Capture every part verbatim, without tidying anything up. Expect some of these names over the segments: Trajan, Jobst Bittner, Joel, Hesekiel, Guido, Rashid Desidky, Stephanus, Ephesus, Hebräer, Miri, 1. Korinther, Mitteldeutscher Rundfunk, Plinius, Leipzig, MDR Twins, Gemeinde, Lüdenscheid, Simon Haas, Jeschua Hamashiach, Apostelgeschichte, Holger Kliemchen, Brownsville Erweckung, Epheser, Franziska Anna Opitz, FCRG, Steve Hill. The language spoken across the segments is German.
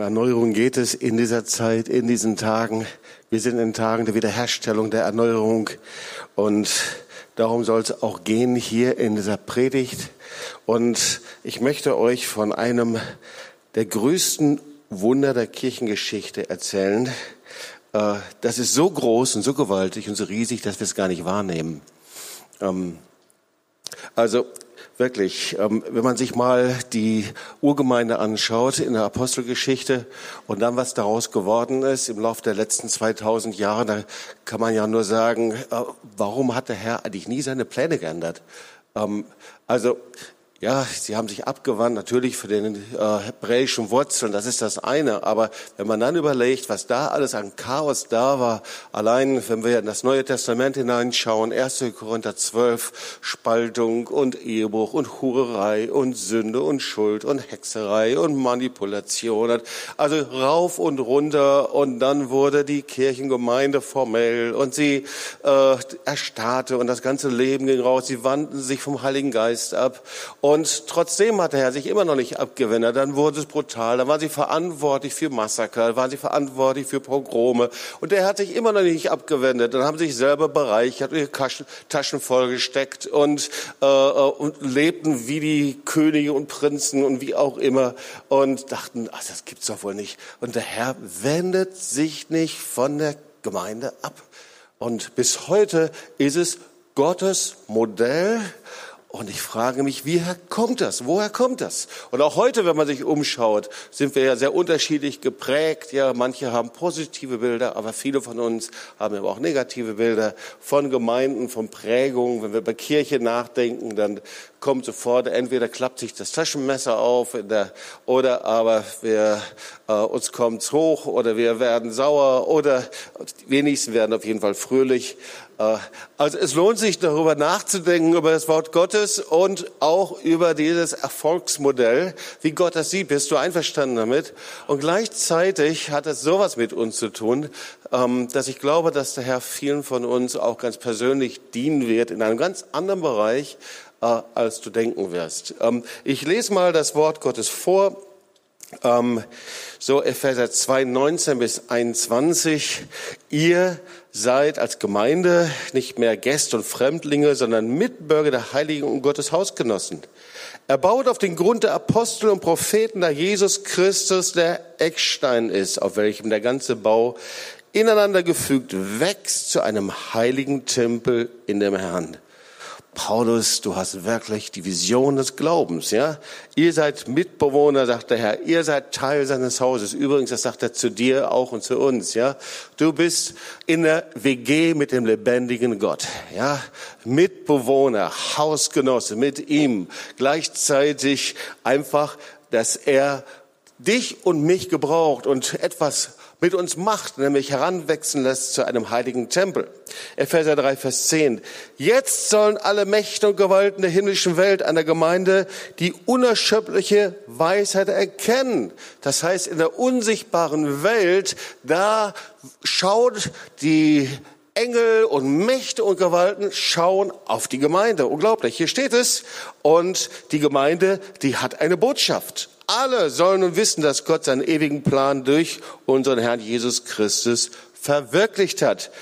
Um Erneuerung geht es in dieser Zeit, in diesen Tagen. Wir sind in Tagen der Wiederherstellung, der Erneuerung. Und darum soll es auch gehen hier in dieser Predigt. Und ich möchte euch von einem der größten Wunder der Kirchengeschichte erzählen. Das ist so groß und so gewaltig und so riesig, dass wir es gar nicht wahrnehmen. Also wirklich, wenn man sich mal die Urgemeinde anschaut in der Apostelgeschichte und dann, was daraus geworden ist im Laufe der letzten zweitausend Jahre, da kann man ja nur sagen, warum hat der Herr eigentlich nie seine Pläne geändert? Also ja, sie haben sich abgewandt, natürlich für den äh, hebräischen Wurzeln, das ist das eine. Aber wenn man dann überlegt, was da alles an Chaos da war, allein wenn wir in das Neue Testament hineinschauen, erster Korinther zwölf, Spaltung und Ehebruch und Hurerei und Sünde und Schuld und Hexerei und Manipulation. Also rauf und runter, und dann wurde die Kirchengemeinde formell und sie äh, erstarrte und das ganze Leben ging raus. Sie wandten sich vom Heiligen Geist ab. Und Und trotzdem hat der Herr sich immer noch nicht abgewendet. Dann wurde es brutal, dann waren sie verantwortlich für Massaker, waren sie verantwortlich für Pogrome. Und der Herr hat sich immer noch nicht abgewendet. Dann haben sie sich selber bereichert, ihre Taschen vollgesteckt und, äh, und lebten wie die Könige und Prinzen und wie auch immer und dachten, ach, das gibt's doch wohl nicht. Und der Herr wendet sich nicht von der Gemeinde ab. Und bis heute ist es Gottes Modell. Und ich frage mich, wie kommt das? Woher kommt das? Und auch heute, wenn man sich umschaut, sind wir ja sehr unterschiedlich geprägt. Ja, manche haben positive Bilder, aber viele von uns haben eben auch negative Bilder von Gemeinden, von Prägungen. Wenn wir über Kirche nachdenken, dann kommt sofort, entweder klappt sich das Taschenmesser auf in der, oder aber wir, äh, uns kommt's hoch oder wir werden sauer oder die wenigsten werden auf jeden Fall fröhlich. Äh, also es lohnt sich, darüber nachzudenken, über das Wort Gottes und auch über dieses Erfolgsmodell, wie Gott das sieht. Bist du einverstanden damit? Und gleichzeitig hat es sowas mit uns zu tun, ähm, dass ich glaube, dass der Herr vielen von uns auch ganz persönlich dienen wird in einem ganz anderen Bereich, Äh, als du denken wirst. Ähm, ich lese mal das Wort Gottes vor, ähm, so Epheser zwei, neunzehn bis einundzwanzig. Ihr seid als Gemeinde nicht mehr Gäste und Fremdlinge, sondern Mitbürger der Heiligen und Gottes Hausgenossen. Erbaut auf den Grund der Apostel und Propheten, da Jesus Christus der Eckstein ist, auf welchem der ganze Bau ineinander gefügt wächst zu einem heiligen Tempel in dem Herrn. Paulus, du hast wirklich die Vision des Glaubens, ja? Ihr seid Mitbewohner, sagt der Herr. Ihr seid Teil seines Hauses. Übrigens, das sagt er zu dir auch und zu uns, ja? Du bist in der W G mit dem lebendigen Gott, ja? Mitbewohner, Hausgenosse mit ihm. Gleichzeitig einfach, dass er dich und mich gebraucht und etwas mit uns macht, nämlich heranwachsen lässt zu einem heiligen Tempel. Epheser drei, Vers zehn. Jetzt sollen alle Mächte und Gewalten der himmlischen Welt an der Gemeinde die unerschöpfliche Weisheit erkennen. Das heißt, in der unsichtbaren Welt, da schaut die Engel und Mächte und Gewalten schauen auf die Gemeinde. Unglaublich, hier steht es. Und die Gemeinde, die hat eine Botschaft. Alle sollen nun wissen, dass Gott seinen ewigen Plan durch unseren Herrn Jesus Christus verwirklicht hat.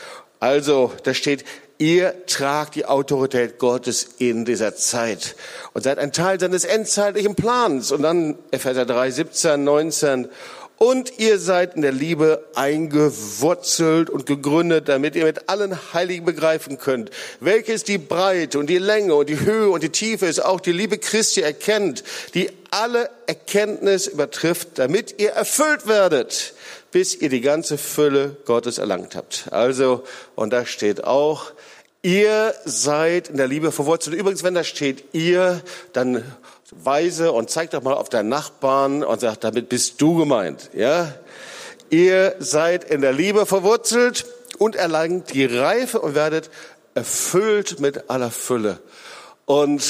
Also, da steht, ihr tragt die Autorität Gottes in dieser Zeit und seid ein Teil seines endzeitlichen Plans. Und dann Epheser drei, siebzehn, neunzehn. Und ihr seid in der Liebe eingewurzelt und gegründet, damit ihr mit allen Heiligen begreifen könnt, welches die Breite und die Länge und die Höhe und die Tiefe ist, auch die Liebe Christi erkennt, die alle Erkenntnis übertrifft, damit ihr erfüllt werdet, bis ihr die ganze Fülle Gottes erlangt habt. Also, und da steht auch, ihr seid in der Liebe verwurzelt. Übrigens, wenn da steht ihr, dann weise und zeig doch mal auf deinen Nachbarn und sag, damit bist du gemeint, ja? Ihr seid in der Liebe verwurzelt und erlangt die Reife und werdet erfüllt mit aller Fülle. Und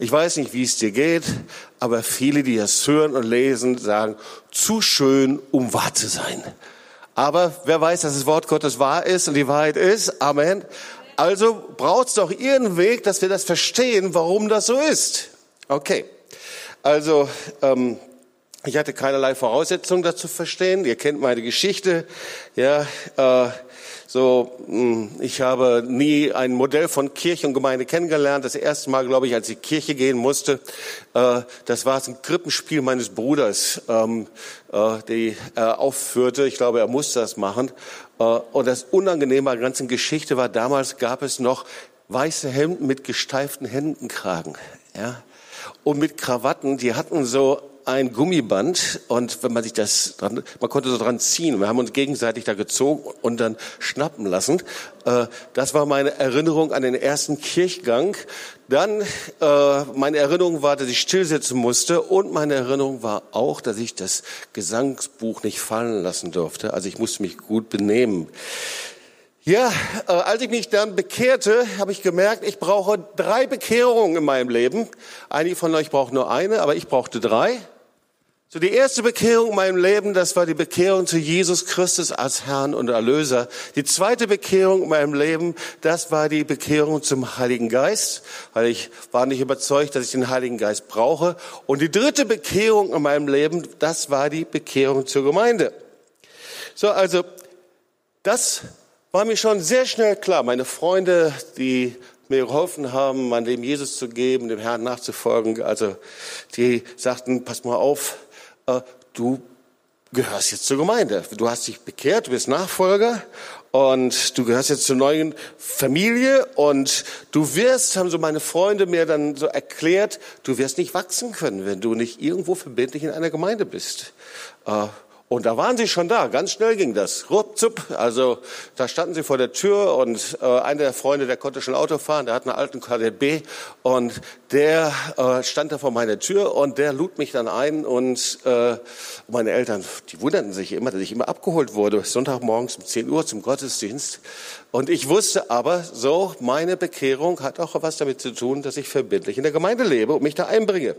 ich weiß nicht, wie es dir geht, aber viele, die das hören und lesen, sagen, zu schön, um wahr zu sein. Aber wer weiß, dass das Wort Gottes wahr ist und die Wahrheit ist? Amen. Also braucht's doch ihren Weg, dass wir das verstehen, warum das so ist. Okay. Also, ähm, Ich hatte keinerlei Voraussetzungen dazu verstehen. Ihr kennt meine Geschichte. Ja, äh, so, ich habe nie ein Modell von Kirche und Gemeinde kennengelernt. Das erste Mal, glaube ich, als ich in die Kirche gehen musste, äh, das war ein Krippenspiel meines Bruders, ähm, äh, die äh, aufführte. Ich glaube, er musste das machen. Äh, und das Unangenehme an der ganzen Geschichte war, damals gab es noch weiße Hemden mit gesteiften Hemdenkragen, ja, und mit Krawatten. Die hatten so ein Gummiband, und wenn man sich das dran, man konnte so dran ziehen. Wir haben uns gegenseitig da gezogen und dann schnappen lassen. Das war meine Erinnerung an den ersten Kirchgang. Dann, meine Erinnerung war, dass ich stillsitzen musste, und meine Erinnerung war auch, dass ich das Gesangsbuch nicht fallen lassen durfte. Also ich musste mich gut benehmen. Ja, als ich mich dann bekehrte, habe ich gemerkt, ich brauche drei Bekehrungen in meinem Leben. Einige von euch brauchen nur eine, aber ich brauchte drei. So, die erste Bekehrung in meinem Leben, das war die Bekehrung zu Jesus Christus als Herrn und Erlöser. Die zweite Bekehrung in meinem Leben, das war die Bekehrung zum Heiligen Geist, weil ich war nicht überzeugt, dass ich den Heiligen Geist brauche. Und die dritte Bekehrung in meinem Leben, das war die Bekehrung zur Gemeinde. So, also, das war mir schon sehr schnell klar. Meine Freunde, die mir geholfen haben, mein Leben Jesus zu geben, dem Herrn nachzufolgen, also, die sagten, pass mal auf, Uh, du gehörst jetzt zur Gemeinde. Du hast dich bekehrt, du bist Nachfolger und du gehörst jetzt zur neuen Familie und du wirst, haben so meine Freunde mir dann so erklärt, du wirst nicht wachsen können, wenn du nicht irgendwo verbindlich in einer Gemeinde bist. Uh, Und da waren sie schon da, ganz schnell ging das, rupp, zupp, also da standen sie vor der Tür und äh, einer der Freunde, der konnte schon Auto fahren, der hat einen alten K D B und der äh, stand da vor meiner Tür und der lud mich dann ein und äh, meine Eltern, die wunderten sich immer, dass ich immer abgeholt wurde, Sonntagmorgens um zehn Uhr zum Gottesdienst, und ich wusste aber so, meine Bekehrung hat auch was damit zu tun, dass ich verbindlich in der Gemeinde lebe und mich da einbringe.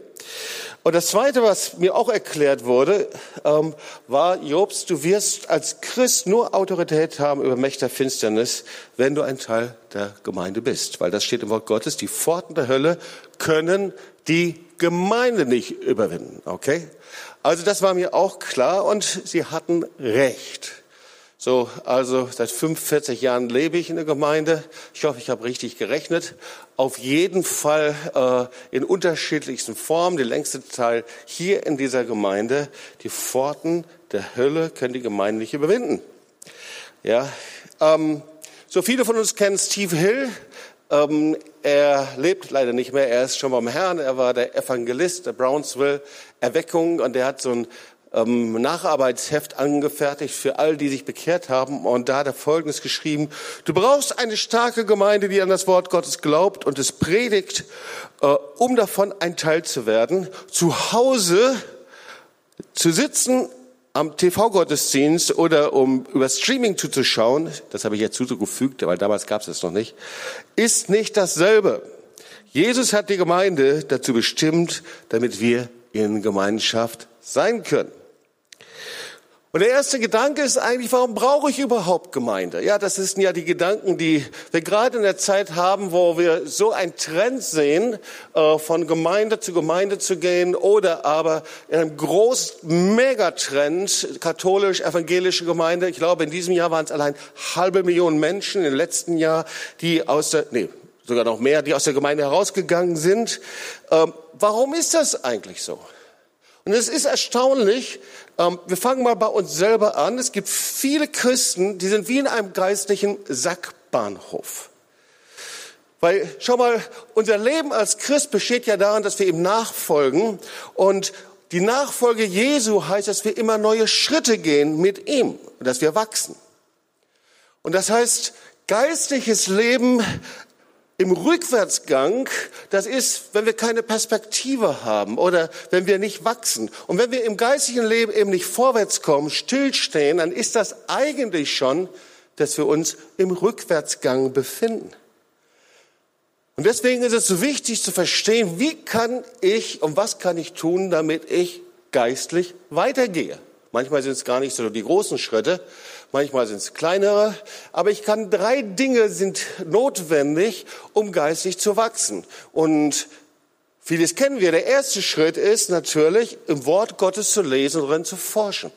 Und das Zweite, was mir auch erklärt wurde, ähm, war, Jobst, du wirst als Christ nur Autorität haben über Mächte der Finsternis, wenn du ein Teil der Gemeinde bist. Weil das steht im Wort Gottes, die Pforten der Hölle können die Gemeinde nicht überwinden. Okay? Also das war mir auch klar und sie hatten recht. So, also seit fünfundvierzig Jahren lebe ich in der Gemeinde. Ich hoffe, ich habe richtig gerechnet. Auf jeden Fall äh, in unterschiedlichsten Formen. Der längste Teil hier in dieser Gemeinde. Die Pforten der Hölle können die Gemeinde nicht überwinden. Ja, ähm, so viele von uns kennen Steve Hill. Ähm, er lebt leider nicht mehr. Er ist schon beim Herrn. Er war der Evangelist der Brownsville Erweckung und er hat so ein Nacharbeitsheft angefertigt für all, die sich bekehrt haben. Und da hat er Folgendes geschrieben. Du brauchst eine starke Gemeinde, die an das Wort Gottes glaubt und es predigt, äh, um davon ein Teil zu werden. Zu Hause zu sitzen am T V-Gottesdienst oder um über Streaming zuzuschauen, das habe ich jetzt hinzugefügt, weil damals gab es das noch nicht, ist nicht dasselbe. Jesus hat die Gemeinde dazu bestimmt, damit wir in Gemeinschaft sein können. Und der erste Gedanke ist eigentlich, warum brauche ich überhaupt Gemeinde? Ja, das sind ja die Gedanken, die wir gerade in der Zeit haben, wo wir so einen Trend sehen, von Gemeinde zu Gemeinde zu gehen oder aber in einem großen Megatrend, katholisch-evangelische Gemeinde. Ich glaube, in diesem Jahr waren es allein halbe Million Menschen, im letzten Jahr, die aus der, nee, sogar noch mehr, die aus der Gemeinde herausgegangen sind. Warum ist das eigentlich so? Und es ist erstaunlich, wir fangen mal bei uns selber an. Es gibt viele Christen, die sind wie in einem geistlichen Sackbahnhof. Weil, schau mal, unser Leben als Christ besteht ja darin, dass wir ihm nachfolgen. Und die Nachfolge Jesu heißt, dass wir immer neue Schritte gehen mit ihm und dass wir wachsen. Und das heißt, geistliches Leben im Rückwärtsgang, das ist, wenn wir keine Perspektive haben oder wenn wir nicht wachsen. Und wenn wir im geistlichen Leben eben nicht vorwärts kommen, stillstehen, dann ist das eigentlich schon, dass wir uns im Rückwärtsgang befinden. Und deswegen ist es so wichtig zu verstehen, wie kann ich und was kann ich tun, damit ich geistlich weitergehe. Manchmal sind es gar nicht so die großen Schritte, manchmal sind es kleinere, aber ich kann, drei Dinge sind notwendig, um geistlich zu wachsen. Und Vieles kennen wir. Der erste Schritt ist natürlich, im Wort Gottes zu lesen und darin zu forschen.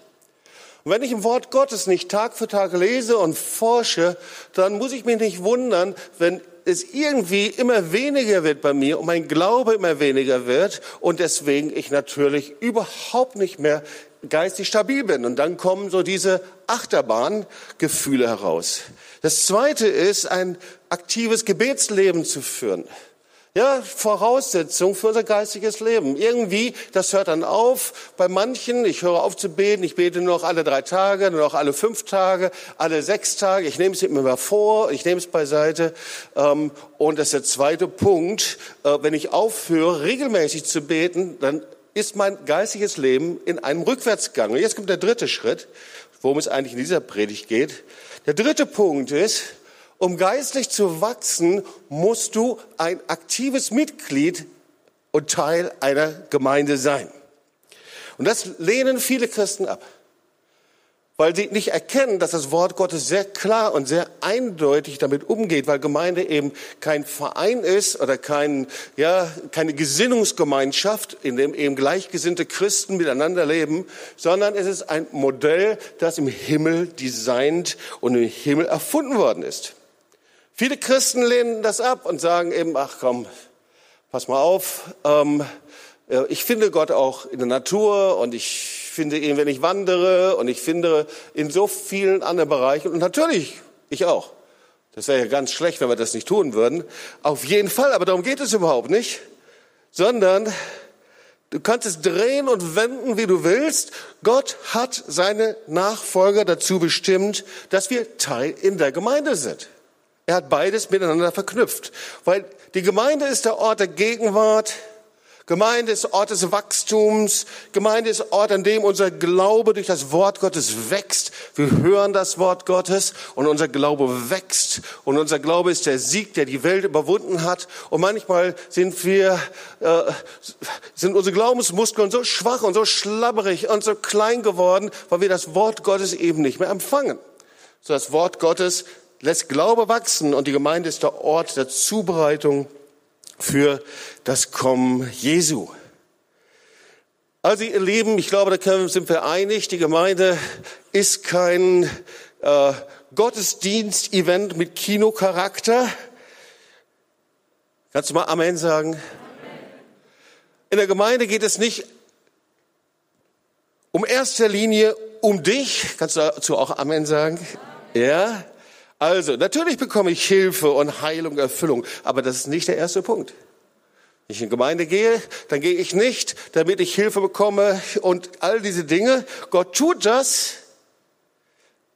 Und wenn ich im Wort Gottes nicht Tag für Tag lese und forsche, dann muss ich mich nicht wundern, wenn es irgendwie immer weniger wird bei mir und mein Glaube immer weniger wird und deswegen ich natürlich überhaupt nicht mehr geistig stabil bin. Und dann kommen so diese Achterbahngefühle heraus. Das Zweite ist, ein aktives Gebetsleben zu führen. Ja, Voraussetzung für unser geistiges Leben. Irgendwie, das hört dann auf bei manchen. Ich höre auf zu beten, ich bete nur noch alle drei Tage, nur noch alle fünf Tage, alle sechs Tage. Ich nehme es mir mal vor, ich nehme es beiseite. Und das ist der zweite Punkt. Wenn ich aufhöre, regelmäßig zu beten, dann ist mein geistiges Leben in einem Rückwärtsgang. Und jetzt kommt der dritte Schritt, worum es eigentlich in dieser Predigt geht. Der dritte Punkt ist, um geistlich zu wachsen, musst du ein aktives Mitglied und Teil einer Gemeinde sein. Und das lehnen viele Christen ab, weil sie nicht erkennen, dass das Wort Gottes sehr klar und sehr eindeutig damit umgeht, weil Gemeinde eben kein Verein ist oder kein, ja, keine Gesinnungsgemeinschaft, in dem eben gleichgesinnte Christen miteinander leben, sondern es ist ein Modell, das im Himmel designt und im Himmel erfunden worden ist. Viele Christen lehnen das ab und sagen eben, ach komm, pass mal auf, ähm, ich finde Gott auch in der Natur und ich finde ihn, wenn ich wandere und ich finde in so vielen anderen Bereichen und natürlich, ich auch. Das wäre ja ganz schlecht, wenn wir das nicht tun würden. Auf jeden Fall, aber darum geht es überhaupt nicht, sondern du kannst es drehen und wenden, wie du willst. Gott hat seine Nachfolger dazu bestimmt, dass wir Teil in der Gemeinde sind. Er hat beides miteinander verknüpft, weil die Gemeinde ist der Ort der Gegenwart, Gemeinde ist Ort des Wachstums, Gemeinde ist Ort, an dem unser Glaube durch das Wort Gottes wächst. Wir hören das Wort Gottes und unser Glaube wächst und unser Glaube ist der Sieg, der die Welt überwunden hat. Und manchmal sind wir, äh, sind unsere Glaubensmuskeln so schwach und so schlabberig und so klein geworden, weil wir das Wort Gottes eben nicht mehr empfangen. So das Wort Gottes lässt Glaube wachsen und die Gemeinde ist der Ort der Zubereitung für das Kommen Jesu. Also ihr Lieben, ich glaube, da sind wir einig, die Gemeinde ist kein äh, Gottesdienst-Event mit Kinocharakter. Kannst du mal Amen sagen? Amen. In der Gemeinde geht es nicht um erster Linie um dich. Kannst du dazu auch Amen sagen? Amen. Ja. Also, natürlich bekomme ich Hilfe und Heilung, Erfüllung, aber das ist nicht der erste Punkt. Wenn ich in die Gemeinde gehe, dann gehe ich nicht, damit ich Hilfe bekomme und all diese Dinge. Gott tut das,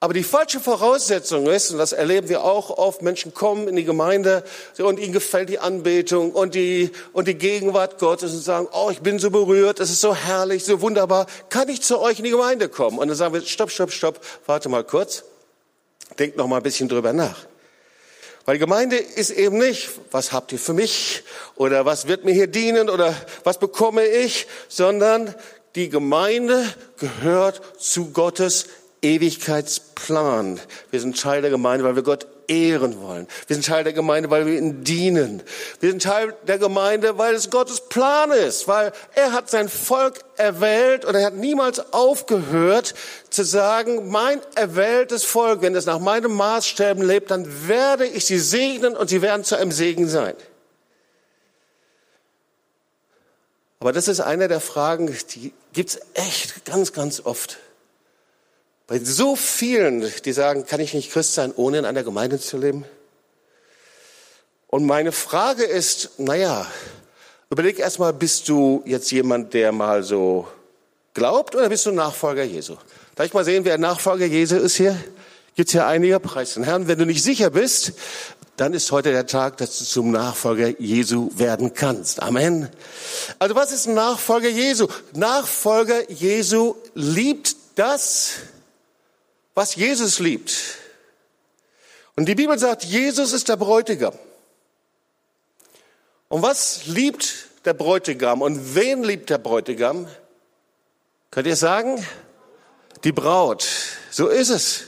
aber die falsche Voraussetzung ist, und das erleben wir auch oft, Menschen kommen in die Gemeinde und ihnen gefällt die Anbetung und die, und die Gegenwart Gottes und sagen, oh, ich bin so berührt, es ist so herrlich, so wunderbar, kann ich zu euch in die Gemeinde kommen? Und dann sagen wir, stopp, stopp, stopp, warte mal kurz. Denkt noch mal ein bisschen drüber nach. Weil Gemeinde ist eben nicht, was habt ihr für mich oder was wird mir hier dienen oder was bekomme ich, sondern die Gemeinde gehört zu Gottes Ewigkeitsplan. Wir sind Teil der Gemeinde, weil wir Gott ehren wollen. Wir sind Teil der Gemeinde, weil wir ihn dienen. Wir sind Teil der Gemeinde, weil es Gottes Plan ist, weil er hat sein Volk erwählt und er hat niemals aufgehört zu sagen, mein erwähltes Volk, wenn es nach meinem Maßstäben lebt, dann werde ich sie segnen und sie werden zu einem Segen sein. Aber das ist eine der Fragen, die gibt's echt ganz, ganz oft. Bei so vielen, die sagen, kann ich nicht Christ sein, ohne in einer Gemeinde zu leben? Und meine Frage ist, naja, überleg erstmal, bist du jetzt jemand, der mal so glaubt oder bist du Nachfolger Jesu? Darf ich mal sehen, wer Nachfolger Jesu ist hier? Gibt's hier einige Preise. Herren, wenn du nicht sicher bist, dann ist heute der Tag, dass du zum Nachfolger Jesu werden kannst. Amen. Also was ist ein Nachfolger Jesu? Nachfolger Jesu liebt das, was Jesus liebt. Und die Bibel sagt, Jesus ist der Bräutigam. Und was liebt der Bräutigam? Und wen liebt der Bräutigam? Könnt ihr sagen? Die Braut. So ist es.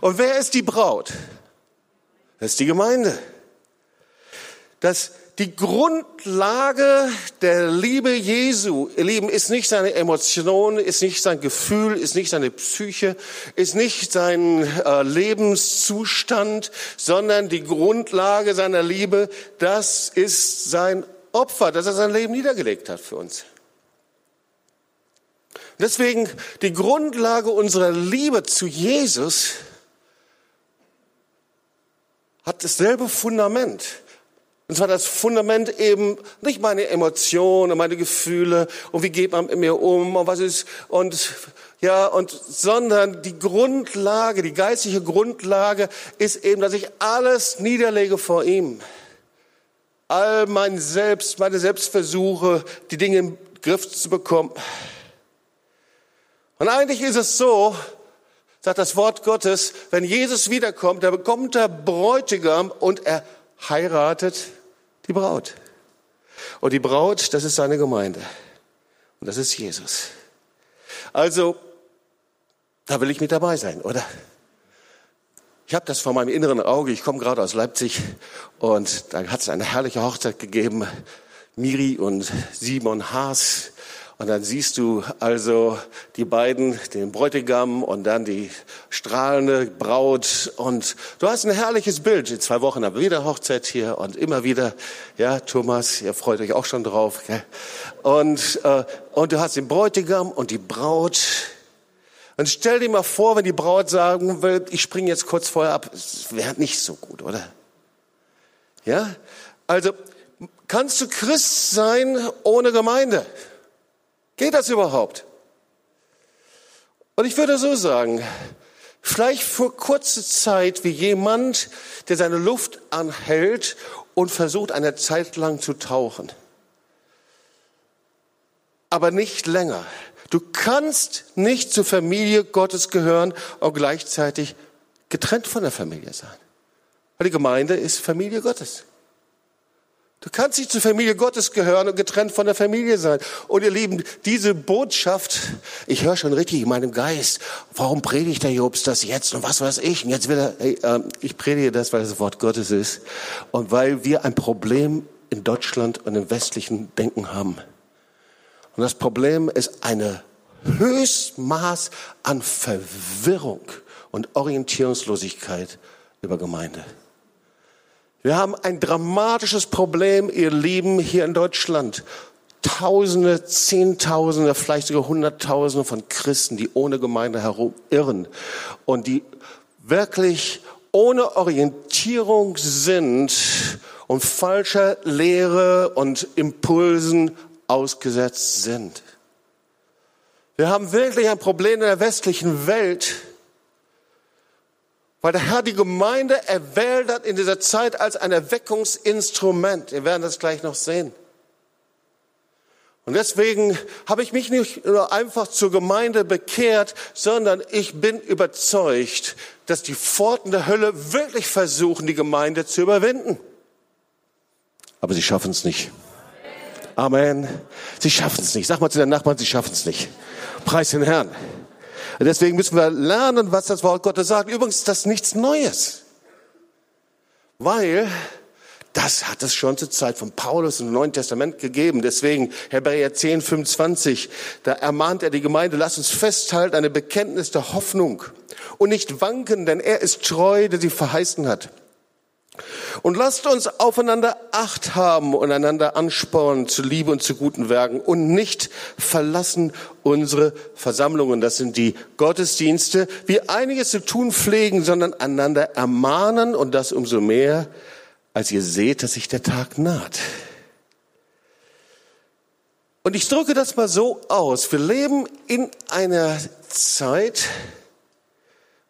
Und wer ist die Braut? Das ist die Gemeinde. Das Die Grundlage der Liebe Jesu, ihr Lieben, ist nicht seine Emotion, ist nicht sein Gefühl, ist nicht seine Psyche, ist nicht sein äh, Lebenszustand, sondern die Grundlage seiner Liebe, das ist sein Opfer, dass er sein Leben niedergelegt hat für uns. Deswegen die Grundlage unserer Liebe zu Jesus hat dasselbe Fundament. Und zwar das Fundament eben nicht meine Emotionen und meine Gefühle und wie geht man mit mir um und was ist und ja und sondern die Grundlage, die geistliche Grundlage ist eben, dass ich alles niederlege vor ihm. All mein Selbst, meine Selbstversuche, die Dinge im Griff zu bekommen. Und eigentlich ist es so, sagt das Wort Gottes, wenn Jesus wiederkommt, dann bekommt der Bräutigam und er heiratet die Braut. Und die Braut, das ist seine Gemeinde. Und das ist Jesus. Also, da will ich mit dabei sein, oder? Ich habe das vor meinem inneren Auge. Ich komme gerade aus Leipzig und da hat es eine herrliche Hochzeit gegeben. Miri und Simon Haas. Und dann siehst du also die beiden, den Bräutigam und dann die strahlende Braut. Und du hast ein herrliches Bild. In zwei Wochen haben wir wieder Hochzeit hier und immer wieder. Ja, Thomas, ihr freut euch auch schon drauf. Gell? Und äh, und du hast den Bräutigam und die Braut. Und stell dir mal vor, wenn die Braut sagen will, ich springe jetzt kurz vorher ab. Das wäre nicht so gut, oder? Ja? Also, kannst du Christ sein ohne Gemeinde? Geht das überhaupt? Und ich würde so sagen, vielleicht für kurze Zeit wie jemand, der seine Luft anhält und versucht, eine Zeit lang zu tauchen. Aber nicht länger. Du kannst nicht zur Familie Gottes gehören und gleichzeitig getrennt von der Familie sein. Weil die Gemeinde ist Familie Gottes. Du kannst nicht zur Familie Gottes gehören und getrennt von der Familie sein. Und ihr Lieben, diese Botschaft, ich höre schon richtig in meinem Geist, warum predigt der Jobst das jetzt und was weiß ich? Und jetzt will er, hey, äh, ich predige das, weil das Wort Gottes ist und weil wir ein Problem in Deutschland und im westlichen Denken haben. Und das Problem ist eine Höchstmaß an Verwirrung und Orientierungslosigkeit über Gemeinde. Wir haben ein dramatisches Problem, ihr Lieben, hier in Deutschland. Tausende, Zehntausende, vielleicht sogar Hunderttausende von Christen, die ohne Gemeinde herumirren und die wirklich ohne Orientierung sind und falscher Lehre und Impulsen ausgesetzt sind. Wir haben wirklich ein Problem in der westlichen Welt, weil der Herr die Gemeinde erwählt hat in dieser Zeit als ein Erweckungsinstrument. Wir werden das gleich noch sehen. Und deswegen habe ich mich nicht nur einfach zur Gemeinde bekehrt, sondern ich bin überzeugt, dass die Pforten der Hölle wirklich versuchen, die Gemeinde zu überwinden. Aber sie schaffen es nicht. Amen. Sie schaffen es nicht. Sag mal zu deinem Nachbarn, sie schaffen es nicht. Preis den Herrn. Deswegen müssen wir lernen, was das Wort Gottes sagt. Übrigens, das ist nichts Neues. Weil das hat es schon zur Zeit von Paulus im Neuen Testament gegeben. Deswegen Hebräer zehn, fünfundzwanzig, da ermahnt er die Gemeinde, lasst uns festhalten, eine Bekenntnis der Hoffnung und nicht wanken, denn er ist treu, der sie verheißen hat. Und lasst uns aufeinander Acht haben und einander anspornen zu Liebe und zu guten Werken und nicht verlassen unsere Versammlungen. Das sind die Gottesdienste, wie einiges zu tun pflegen, sondern einander ermahnen und das umso mehr, als ihr seht, dass sich der Tag naht. Und ich drücke das mal so aus. Wir leben in einer Zeit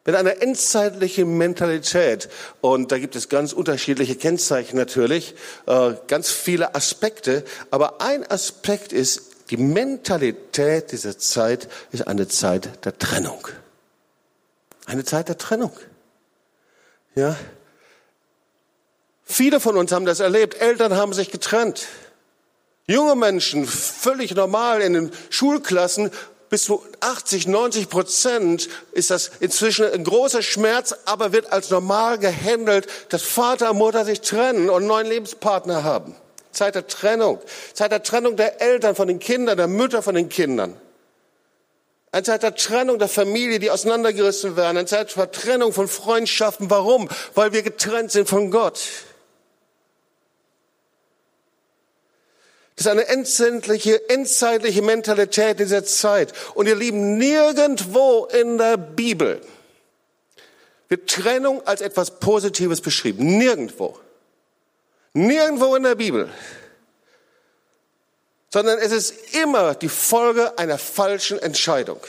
mit einer endzeitlichen Mentalität. Und da gibt es ganz unterschiedliche Kennzeichen natürlich, äh, ganz viele Aspekte. Aber ein Aspekt ist, die Mentalität dieser Zeit ist eine Zeit der Trennung. Eine Zeit der Trennung. Ja. Viele von uns haben das erlebt. Eltern haben sich getrennt. Junge Menschen, völlig normal in den Schulklassen, bis zu achtzig, neunzig Prozent ist das inzwischen ein großer Schmerz, aber wird als normal gehandelt, dass Vater und Mutter sich trennen und einen neuen Lebenspartner haben. Zeit der Trennung. Zeit der Trennung der Eltern von den Kindern, der Mütter von den Kindern. Eine Zeit der Trennung der Familie, die auseinandergerissen werden. Eine Zeit der Trennung von Freundschaften. Warum? Weil wir getrennt sind von Gott. Das ist eine endzeitliche, endzeitliche Mentalität dieser Zeit. Und ihr Lieben, nirgendwo in der Bibel wird Trennung als etwas Positives beschrieben. Nirgendwo. Nirgendwo in der Bibel. Sondern es ist immer die Folge einer falschen Entscheidung.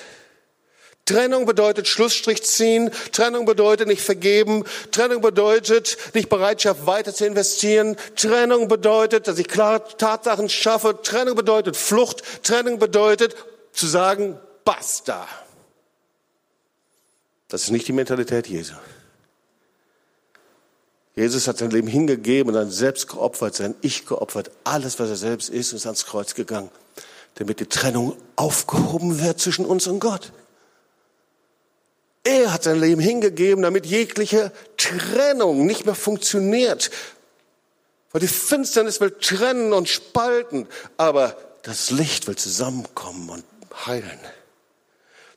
Trennung bedeutet Schlussstrich ziehen. Trennung bedeutet nicht vergeben. Trennung bedeutet nicht Bereitschaft, weiter zu investieren. Trennung bedeutet, dass ich klare Tatsachen schaffe. Trennung bedeutet Flucht. Trennung bedeutet, zu sagen, basta. Das ist nicht die Mentalität Jesu. Jesus hat sein Leben hingegeben, sein Selbst geopfert, sein Ich geopfert. Alles, was er selbst ist, ist ans Kreuz gegangen, damit die Trennung aufgehoben wird zwischen uns und Gott. Er hat sein Leben hingegeben, damit jegliche Trennung nicht mehr funktioniert. Weil die Finsternis will trennen und spalten, aber das Licht will zusammenkommen und heilen.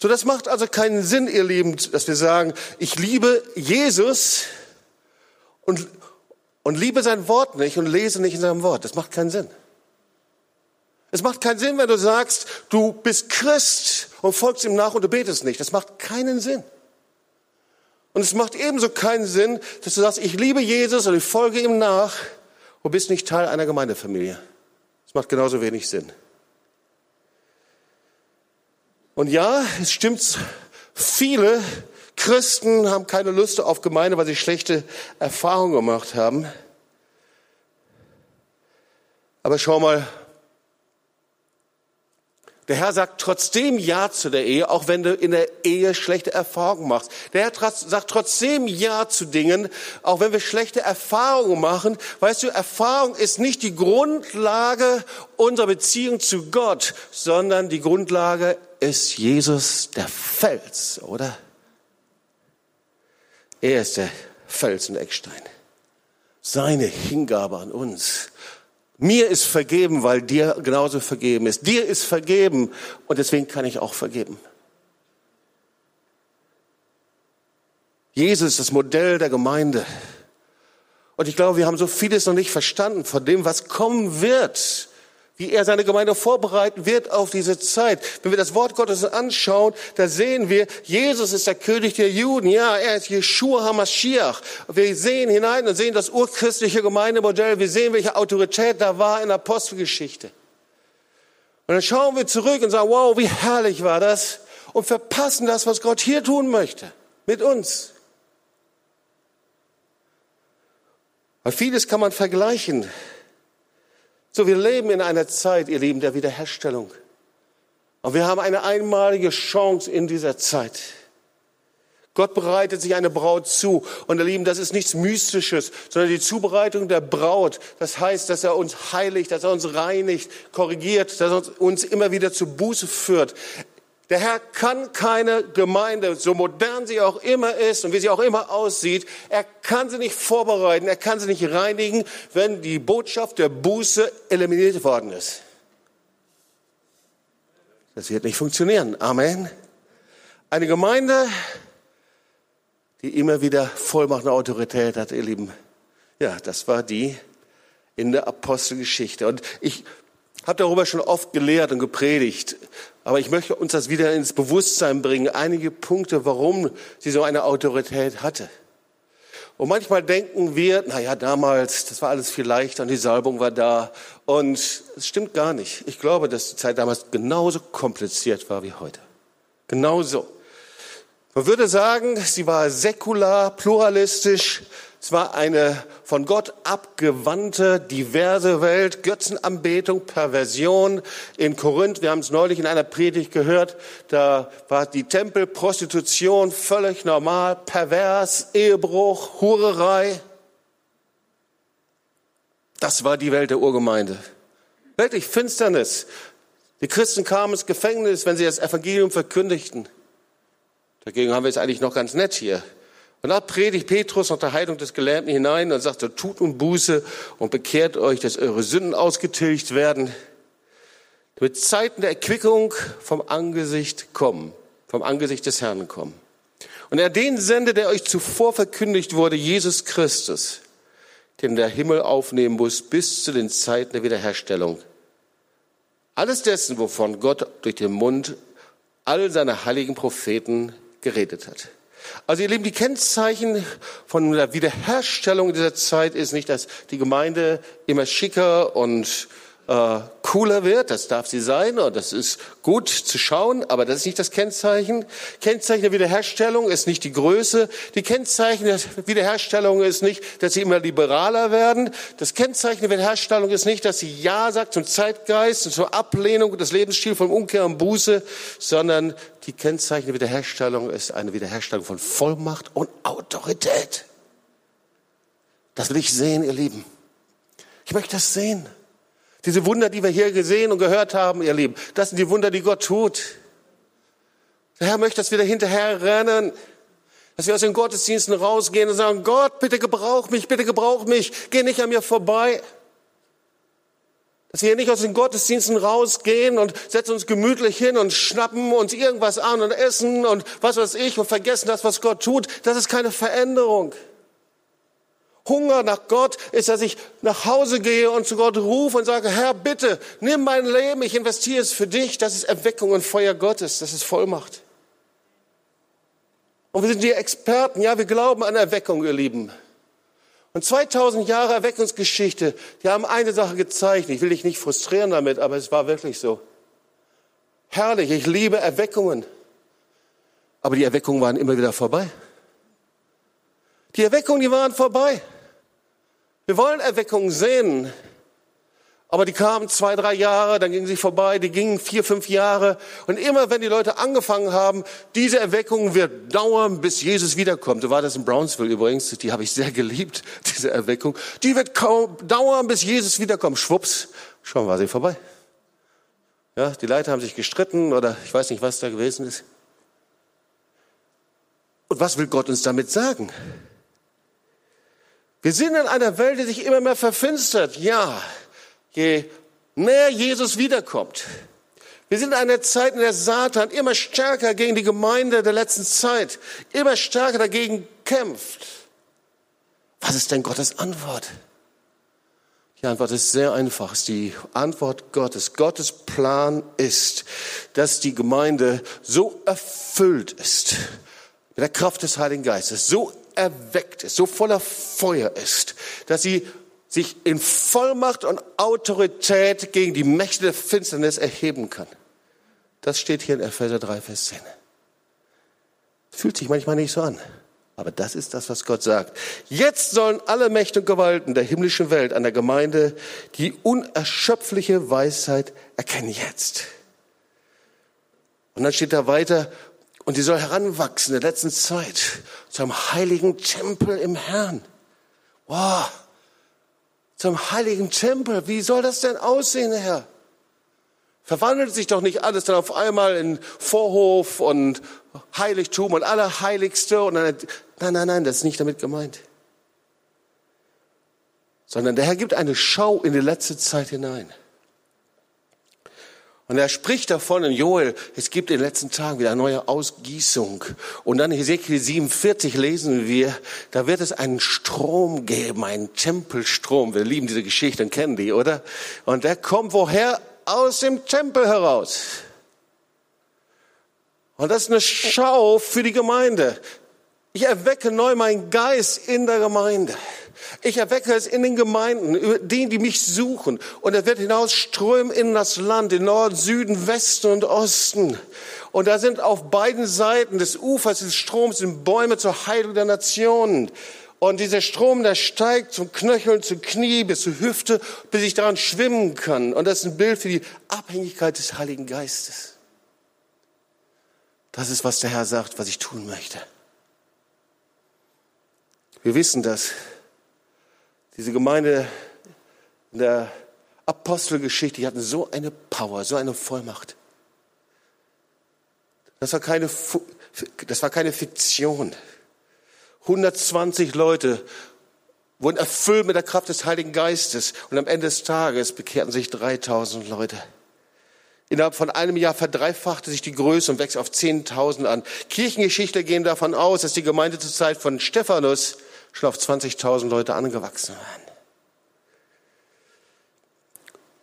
So, das macht also keinen Sinn, ihr Lieben, dass wir sagen, ich liebe Jesus und, und liebe sein Wort nicht und lese nicht in seinem Wort. Das macht keinen Sinn. Es macht keinen Sinn, wenn du sagst, du bist Christ und folgst ihm nach und du betest nicht. Das macht keinen Sinn. Und es macht ebenso keinen Sinn, dass du sagst, ich liebe Jesus und ich folge ihm nach und bist nicht Teil einer Gemeindefamilie. Das macht genauso wenig Sinn. Und ja, es stimmt, viele Christen haben keine Lust auf Gemeinde, weil sie schlechte Erfahrungen gemacht haben. Aber schau mal, der Herr sagt trotzdem Ja zu der Ehe, auch wenn du in der Ehe schlechte Erfahrungen machst. Der Herr sagt trotzdem Ja zu Dingen, auch wenn wir schlechte Erfahrungen machen. Weißt du, Erfahrung ist nicht die Grundlage unserer Beziehung zu Gott, sondern die Grundlage ist Jesus, der Fels, oder? Er ist der Fels und Eckstein. Seine Hingabe an uns. Mir ist vergeben, weil dir genauso vergeben ist. Dir ist vergeben und deswegen kann ich auch vergeben. Jesus ist das Modell der Gemeinde. Und ich glaube, wir haben so vieles noch nicht verstanden von dem, was kommen wird, wie er seine Gemeinde vorbereiten wird auf diese Zeit. Wenn wir das Wort Gottes anschauen, da sehen wir, Jesus ist der König der Juden. Ja, er ist Jeschua Hamashiach. Wir sehen hinein und sehen das urchristliche Gemeindemodell. Wir sehen, welche Autorität da war in der Apostelgeschichte. Und dann schauen wir zurück und sagen, wow, wie herrlich war das. Und verpassen das, was Gott hier tun möchte, mit uns. Weil vieles kann man vergleichen. So, wir leben in einer Zeit, ihr Lieben, der Wiederherstellung. Und wir haben eine einmalige Chance in dieser Zeit. Gott bereitet sich eine Braut zu. Und ihr Lieben, das ist nichts Mystisches, sondern die Zubereitung der Braut. Das heißt, dass er uns heiligt, dass er uns reinigt, korrigiert, dass er uns immer wieder zur Buße führt. Der Herr kann keine Gemeinde, so modern sie auch immer ist und wie sie auch immer aussieht, er kann sie nicht vorbereiten, er kann sie nicht reinigen, wenn die Botschaft der Buße eliminiert worden ist. Das wird nicht funktionieren. Amen. Eine Gemeinde, die immer wieder Vollmacht und Autorität hat, ihr Lieben. Ja, das war die in der Apostelgeschichte. Und ich habe darüber schon oft gelehrt und gepredigt. Aber ich möchte uns das wieder ins Bewusstsein bringen, einige Punkte, warum sie so eine Autorität hatte. Und manchmal denken wir, naja, damals, das war alles viel leichter und die Salbung war da. Und es stimmt gar nicht. Ich glaube, dass die Zeit damals genauso kompliziert war wie heute. Genauso. Man würde sagen, sie war säkular, pluralistisch. Es war eine von Gott abgewandte, diverse Welt, Götzenanbetung, Perversion. In Korinth, wir haben es neulich in einer Predigt gehört, da war die Tempelprostitution völlig normal, pervers, Ehebruch, Hurerei. Das war die Welt der Urgemeinde. Wirklich Finsternis. Die Christen kamen ins Gefängnis, wenn sie das Evangelium verkündigten. Dagegen haben wir es eigentlich noch ganz nett hier. Und da predigt Petrus nach der Heilung des Gelähmten hinein und sagt er, tut nun Buße und bekehrt euch, dass eure Sünden ausgetilgt werden, damit Zeiten der Erquickung vom Angesicht kommen, vom Angesicht des Herrn kommen. Und er den sendet, der euch zuvor verkündigt wurde, Jesus Christus, den der Himmel aufnehmen muss bis zu den Zeiten der Wiederherstellung. Alles dessen, wovon Gott durch den Mund all seine heiligen Propheten geredet hat. Also ihr Lieben, die Kennzeichen von der Wiederherstellung dieser Zeit ist nicht, dass die Gemeinde immer schicker und äh, cooler wird. Das darf sie sein und das ist gut zu schauen, aber das ist nicht das Kennzeichen. Kennzeichen der Wiederherstellung ist nicht die Größe. Die Kennzeichen der Wiederherstellung ist nicht, dass sie immer liberaler werden. Das Kennzeichen der Wiederherstellung ist nicht, dass sie Ja sagt zum Zeitgeist und zur Ablehnung des Lebensstils von Umkehr und Buße, sondern die Kennzeichen der Wiederherstellung ist eine Wiederherstellung von Vollmacht und Autorität. Das will ich sehen, ihr Lieben. Ich möchte das sehen. Diese Wunder, die wir hier gesehen und gehört haben, ihr Lieben, das sind die Wunder, die Gott tut. Der Herr möchte, dass wir da hinterher rennen, dass wir aus den Gottesdiensten rausgehen und sagen, Gott, bitte gebrauch mich, bitte gebrauch mich, geh nicht an mir vorbei. Dass wir nicht aus den Gottesdiensten rausgehen und setzen uns gemütlich hin und schnappen uns irgendwas an und essen und was weiß ich und vergessen das, was Gott tut. Das ist keine Veränderung. Hunger nach Gott ist, dass ich nach Hause gehe und zu Gott rufe und sage, Herr, bitte, nimm mein Leben, ich investiere es für dich. Das ist Erweckung und Feuer Gottes, das ist Vollmacht. Und wir sind die Experten, ja, wir glauben an Erweckung, ihr Lieben. Und zweitausend Jahre Erweckungsgeschichte, die haben eine Sache gezeigt. Ich will dich nicht frustrieren damit, aber es war wirklich so. Herrlich, ich liebe Erweckungen. Aber die Erweckungen waren immer wieder vorbei. Die Erweckungen, die waren vorbei. Wir wollen Erweckungen sehen, aber die kamen zwei, drei Jahre, dann gingen sie vorbei, die gingen vier, fünf Jahre. Und immer wenn die Leute angefangen haben, diese Erweckung wird dauern, bis Jesus wiederkommt. So war das in Brownsville übrigens, die habe ich sehr geliebt, diese Erweckung. Die wird kaum dauern, bis Jesus wiederkommt. Schwupps, schon war sie vorbei. Ja, die Leiter haben sich gestritten oder ich weiß nicht, was da gewesen ist. Und was will Gott uns damit sagen? Wir sind in einer Welt, die sich immer mehr verfinstert. Ja, je näher Jesus wiederkommt. Wir sind in einer Zeit, in der Satan immer stärker gegen die Gemeinde der letzten Zeit, immer stärker dagegen kämpft. Was ist denn Gottes Antwort? Die Antwort ist sehr einfach. Die Antwort Gottes. Gottes Plan ist, dass die Gemeinde so erfüllt ist mit der Kraft des Heiligen Geistes, so erweckt ist, so voller Feuer ist, dass sie sich in Vollmacht und Autorität gegen die Mächte der Finsternis erheben kann. Das steht hier in Epheser drei, Vers zehn. Fühlt sich manchmal nicht so an, aber das ist das, was Gott sagt. Jetzt sollen alle Mächte und Gewalten der himmlischen Welt an der Gemeinde die unerschöpfliche Weisheit erkennen jetzt. Und dann steht da weiter, und die soll heranwachsen in der letzten Zeit zu einem heiligen Tempel im Herrn. Wow. Zum heiligen Tempel. Wie soll das denn aussehen, Herr? Verwandelt sich doch nicht alles dann auf einmal in Vorhof und Heiligtum und Allerheiligste. Und dann, nein, nein, nein, das ist nicht damit gemeint. Sondern der Herr gibt eine Schau in die letzte Zeit hinein. Und er spricht davon in Joel, es gibt in den letzten Tagen wieder eine neue Ausgießung. Und dann in Hesekiel siebenundvierzig lesen wir, da wird es einen Strom geben, einen Tempelstrom. Wir lieben diese Geschichte und kennen die, oder? Und der kommt woher? Aus dem Tempel heraus. Und das ist eine Schau für die Gemeinde. Ich erwecke neu meinen Geist in der Gemeinde. Ich erwecke es in den Gemeinden, denen, die mich suchen. Und er wird hinausströmen in das Land, in Norden, Süden, Westen und Osten. Und da sind auf beiden Seiten des Ufers, des Stroms, sind Bäume zur Heilung der Nationen. Und dieser Strom, der steigt zum Knöcheln, zum Knie, bis zur Hüfte, bis ich daran schwimmen kann. Und das ist ein Bild für die Abhängigkeit des Heiligen Geistes. Das ist, was der Herr sagt, was ich tun möchte. Wir wissen das. Diese Gemeinde in der Apostelgeschichte, die hatten so eine Power, so eine Vollmacht. Das war keine, das war keine Fiktion. hundertzwanzig Leute wurden erfüllt mit der Kraft des Heiligen Geistes. Und am Ende des Tages bekehrten sich dreitausend Leute. Innerhalb von einem Jahr verdreifachte sich die Größe und wächst auf zehntausend an. Kirchengeschichte gehen davon aus, dass die Gemeinde zur Zeit von Stephanus schon auf zwanzigtausend Leute angewachsen waren.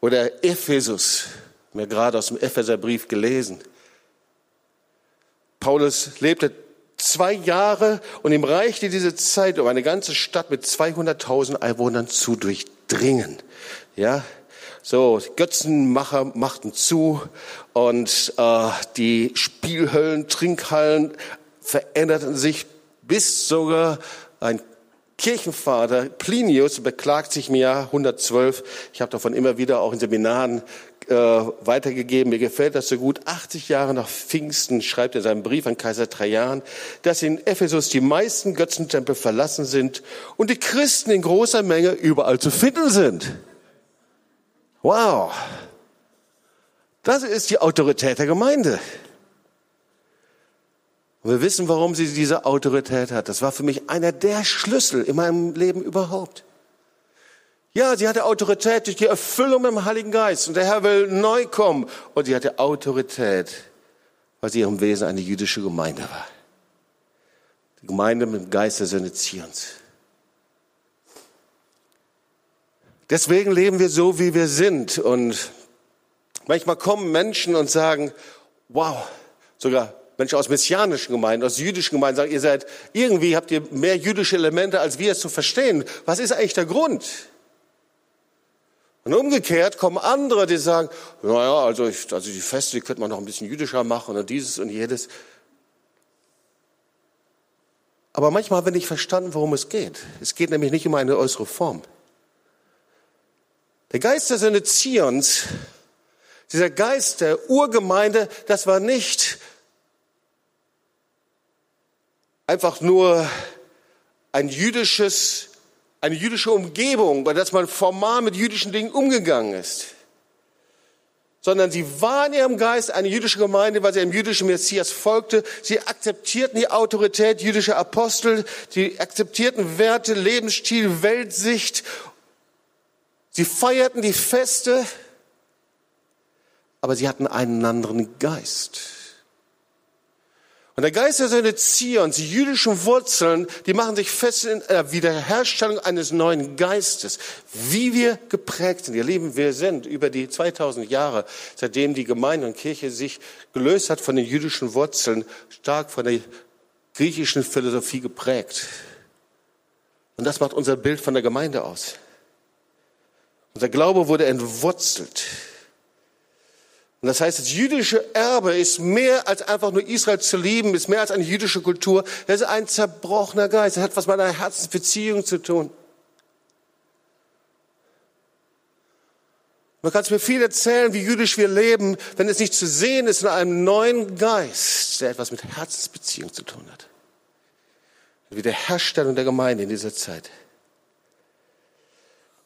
Oder Ephesus, mir gerade aus dem Epheserbrief gelesen. Paulus lebte zwei Jahre und ihm reichte diese Zeit, um eine ganze Stadt mit zweihunderttausend Einwohnern zu durchdringen. Ja, so Götzenmacher machten zu und äh, die Spielhöllen, Trinkhallen veränderten sich, bis sogar ein Kirchenvater Plinius beklagt sich im Jahr hundertzwölf. Ich habe davon immer wieder auch in Seminaren äh, weitergegeben. Mir gefällt das so gut. achtzig Jahre nach Pfingsten schreibt er seinen Brief an Kaiser Trajan, dass in Ephesus die meisten Götzentempel verlassen sind und die Christen in großer Menge überall zu finden sind. Wow. Das ist die Autorität der Gemeinde. Und wir wissen, warum sie diese Autorität hat. Das war für mich einer der Schlüssel in meinem Leben überhaupt. Ja, sie hatte Autorität durch die Erfüllung mit dem Heiligen Geist. Und der Herr will neu kommen. Und sie hatte Autorität, weil sie ihrem Wesen eine jüdische Gemeinde war. Die Gemeinde mit dem Geist der Söhne Zions. Deswegen leben wir so, wie wir sind. Und manchmal kommen Menschen und sagen, wow, sogar Menschen aus messianischen Gemeinden, aus jüdischen Gemeinden sagen, ihr seid, irgendwie habt ihr mehr jüdische Elemente, als wir es zu verstehen. Was ist eigentlich der Grund? Und umgekehrt kommen andere, die sagen, naja, also, ich, also die Feste, die könnte man noch ein bisschen jüdischer machen und dieses und jedes. Aber manchmal haben wir nicht verstanden, worum es geht. Es geht nämlich nicht um eine äußere Form. Der Geist der Söhne Zions, dieser Geist der Urgemeinde, das war nicht einfach nur ein jüdisches, eine jüdische Umgebung, bei der man formal mit jüdischen Dingen umgegangen ist. Sondern sie war in ihrem Geist eine jüdische Gemeinde, weil sie dem jüdischen Messias folgte. Sie akzeptierten die Autorität jüdischer Apostel, sie akzeptierten Werte, Lebensstil, Weltsicht. Sie feierten die Feste, aber sie hatten einen anderen Geist. Und der Geist der Söhne Zions, die jüdischen Wurzeln, die machen sich fest in der Wiederherstellung eines neuen Geistes. Wie wir geprägt sind, ihr Lieben, wir sind über die zweitausend Jahre, seitdem die Gemeinde und Kirche sich gelöst hat von den jüdischen Wurzeln, stark von der griechischen Philosophie geprägt. Und das macht unser Bild von der Gemeinde aus. Unser Glaube wurde entwurzelt. Und das heißt, das jüdische Erbe ist mehr als einfach nur Israel zu lieben, ist mehr als eine jüdische Kultur. Das ist ein zerbrochener Geist. Das hat was mit einer Herzensbeziehung zu tun. Man kann es mir viel erzählen, wie jüdisch wir leben, wenn es nicht zu sehen ist in einem neuen Geist, der etwas mit Herzensbeziehung zu tun hat. Wie der Herstellung der Gemeinde in dieser Zeit.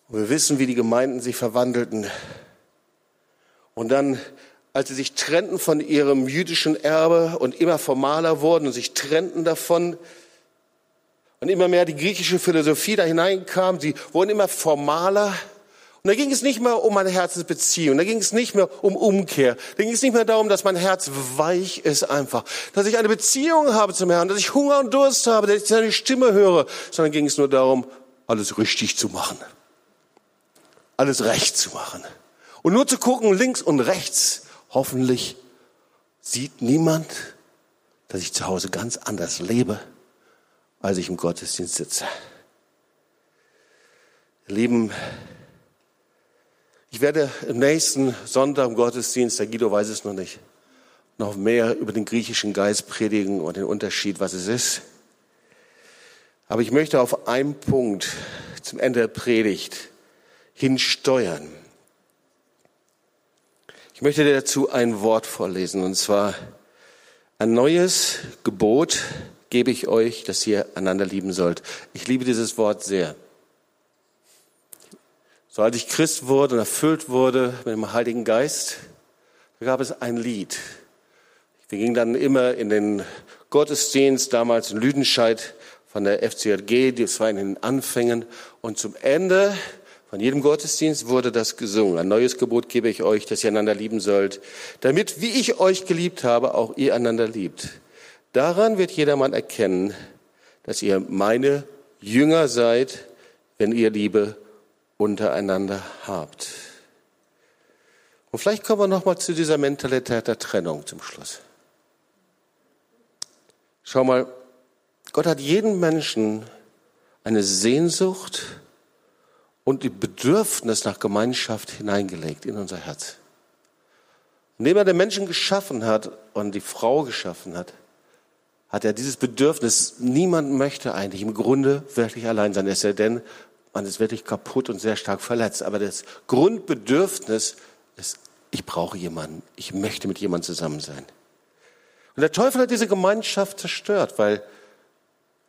Und wir wissen, wie die Gemeinden sich verwandelten. Und dann, als sie sich trennten von ihrem jüdischen Erbe und immer formaler wurden und sich trennten davon und immer mehr die griechische Philosophie da hineinkam, sie wurden immer formaler. Und da ging es nicht mehr um eine Herzensbeziehung, da ging es nicht mehr um Umkehr, da ging es nicht mehr darum, dass mein Herz weich ist einfach, dass ich eine Beziehung habe zum Herrn, dass ich Hunger und Durst habe, dass ich seine Stimme höre, sondern ging es nur darum, alles richtig zu machen, alles recht zu machen. Und nur zu gucken, links und rechts, hoffentlich sieht niemand, dass ich zu Hause ganz anders lebe, als ich im Gottesdienst sitze. Ihr Lieben, ich werde im nächsten Sonntag im Gottesdienst, der Guido weiß es noch nicht, noch mehr über den griechischen Geist predigen und den Unterschied, was es ist. Aber ich möchte auf einen Punkt zum Ende der Predigt hinsteuern. Ich möchte dir dazu ein Wort vorlesen, und zwar: Ein neues Gebot gebe ich euch, dass ihr einander lieben sollt. Ich liebe dieses Wort sehr. So als ich Christ wurde und erfüllt wurde mit dem Heiligen Geist, da gab es ein Lied. Wir gingen dann immer in den Gottesdienst, damals in Lüdenscheid, von der F C R G, das war in den Anfängen. Und zum Ende von jedem Gottesdienst wurde das gesungen. Ein neues Gebot gebe ich euch, dass ihr einander lieben sollt, damit, wie ich euch geliebt habe, auch ihr einander liebt. Daran wird jedermann erkennen, dass ihr meine Jünger seid, wenn ihr Liebe untereinander habt. Und vielleicht kommen wir nochmal zu dieser Mentalität der Trennung zum Schluss. Schau mal, Gott hat jeden Menschen eine Sehnsucht und die Bedürfnis nach Gemeinschaft hineingelegt in unser Herz. Indem er den Menschen geschaffen hat und die Frau geschaffen hat, hat er dieses Bedürfnis, niemand möchte eigentlich im Grunde wirklich allein sein. Es sei denn, man ist wirklich kaputt und sehr stark verletzt. Aber das Grundbedürfnis ist, ich brauche jemanden, ich möchte mit jemandem zusammen sein. Und der Teufel hat diese Gemeinschaft zerstört, weil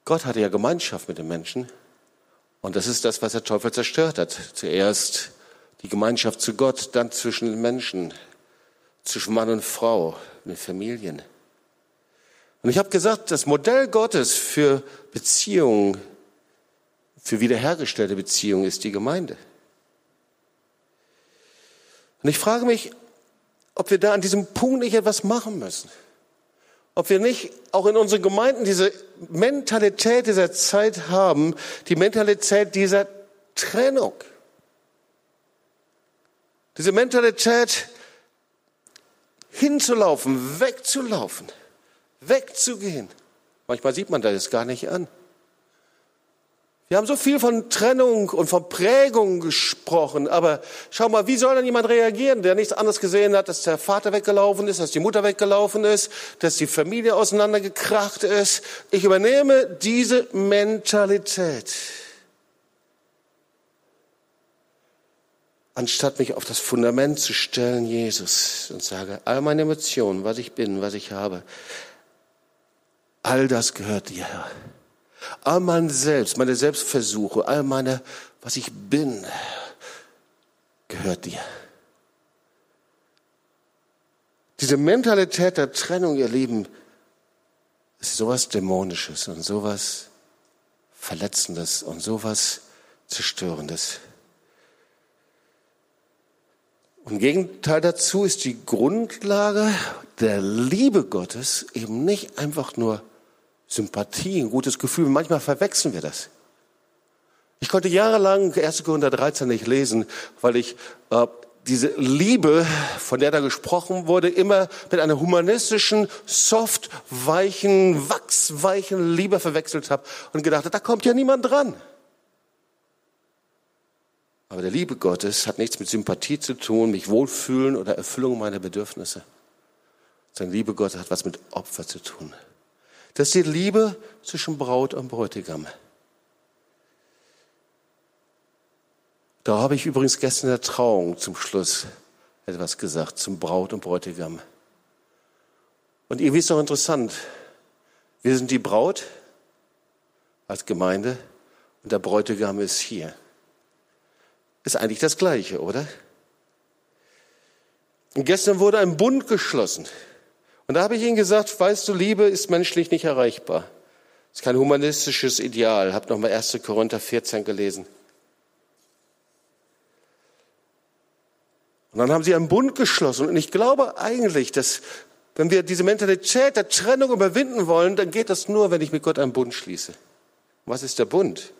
Gott hatte ja Gemeinschaft mit den Menschen. Und das ist das, was der Teufel zerstört hat. Zuerst die Gemeinschaft zu Gott, dann zwischen den Menschen, zwischen Mann und Frau, in den Familien. Und ich habe gesagt, das Modell Gottes für Beziehungen, für wiederhergestellte Beziehungen ist die Gemeinde. Und ich frage mich, ob wir da an diesem Punkt nicht etwas machen müssen. Ob wir nicht auch in unseren Gemeinden diese Mentalität dieser Zeit haben, die Mentalität dieser Trennung. Diese Mentalität hinzulaufen, wegzulaufen, wegzugehen. Manchmal sieht man das gar nicht an. Wir haben so viel von Trennung und von Prägung gesprochen, aber schau mal, wie soll denn jemand reagieren, der nichts anderes gesehen hat, dass der Vater weggelaufen ist, dass die Mutter weggelaufen ist, dass die Familie auseinandergekracht ist. Ich übernehme diese Mentalität, anstatt mich auf das Fundament zu stellen, Jesus, und sage, all meine Emotionen, was ich bin, was ich habe, all das gehört dir, Herr. All mein Selbst, meine Selbstversuche, all meine, was ich bin, gehört dir. Diese Mentalität der Trennung, ihr Lieben, ist sowas Dämonisches und sowas Verletzendes und sowas Zerstörendes. Und im Gegenteil dazu ist die Grundlage der Liebe Gottes eben nicht einfach nur Sympathie, ein gutes Gefühl. Manchmal verwechseln wir das. Ich konnte jahrelang erster Korinther dreizehn nicht lesen, weil ich äh, diese Liebe, von der da gesprochen wurde, immer mit einer humanistischen, soft, weichen, wachsweichen Liebe verwechselt habe und gedacht habe, da kommt ja niemand dran. Aber der Liebe Gottes hat nichts mit Sympathie zu tun, mich wohlfühlen oder Erfüllung meiner Bedürfnisse. Sondern Liebe Gottes hat was mit Opfer zu tun. Das ist die Liebe zwischen Braut und Bräutigam. Da habe ich übrigens gestern in der Trauung zum Schluss etwas gesagt, zum Braut und Bräutigam. Und irgendwie ist es doch interessant, wir sind die Braut als Gemeinde und der Bräutigam ist hier. Ist eigentlich das Gleiche, oder? Und gestern wurde ein Bund geschlossen. Und da habe ich ihnen gesagt, weißt du, Liebe ist menschlich nicht erreichbar. Das ist kein humanistisches Ideal. Hab nochmal erster Korinther vierzehn gelesen. Und dann haben sie einen Bund geschlossen. Und ich glaube eigentlich, dass wenn wir diese Mentalität der Trennung überwinden wollen, dann geht das nur, wenn ich mit Gott einen Bund schließe. Was ist der Bund?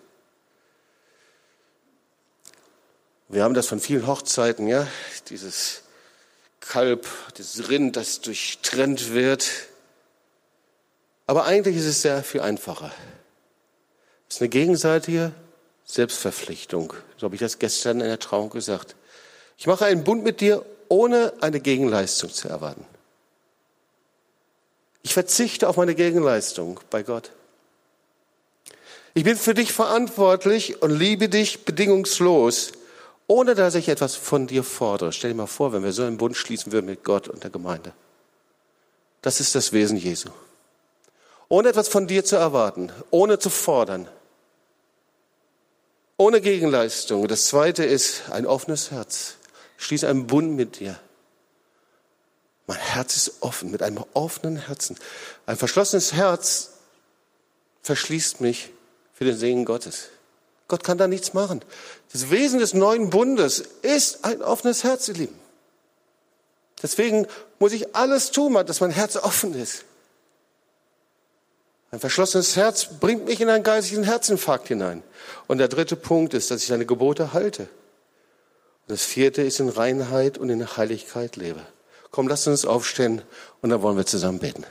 Wir haben das von vielen Hochzeiten, ja, dieses Kalb, das Rind, das durchtrennt wird. Aber eigentlich ist es sehr viel einfacher. Es ist eine gegenseitige Selbstverpflichtung. So habe ich das gestern in der Trauung gesagt. Ich mache einen Bund mit dir, ohne eine Gegenleistung zu erwarten. Ich verzichte auf meine Gegenleistung bei Gott. Ich bin für dich verantwortlich und liebe dich bedingungslos, ohne dass ich etwas von dir fordere. Stell dir mal vor, wenn wir so einen Bund schließen würden mit Gott und der Gemeinde. Das ist das Wesen Jesu. Ohne etwas von dir zu erwarten, ohne zu fordern, ohne Gegenleistung. Das Zweite ist ein offenes Herz. Ich schließe einen Bund mit dir. Mein Herz ist offen, mit einem offenen Herzen. Ein verschlossenes Herz verschließt mich für den Segen Gottes. Gott kann da nichts machen. Das Wesen des neuen Bundes ist ein offenes Herz, ihr Lieben. Deswegen muss ich alles tun, dass mein Herz offen ist. Ein verschlossenes Herz bringt mich in einen geistigen Herzinfarkt hinein. Und der dritte Punkt ist, dass ich seine Gebote halte. Und das vierte ist, in Reinheit und in Heiligkeit lebe. Komm, lasst uns aufstehen und dann wollen wir zusammen beten.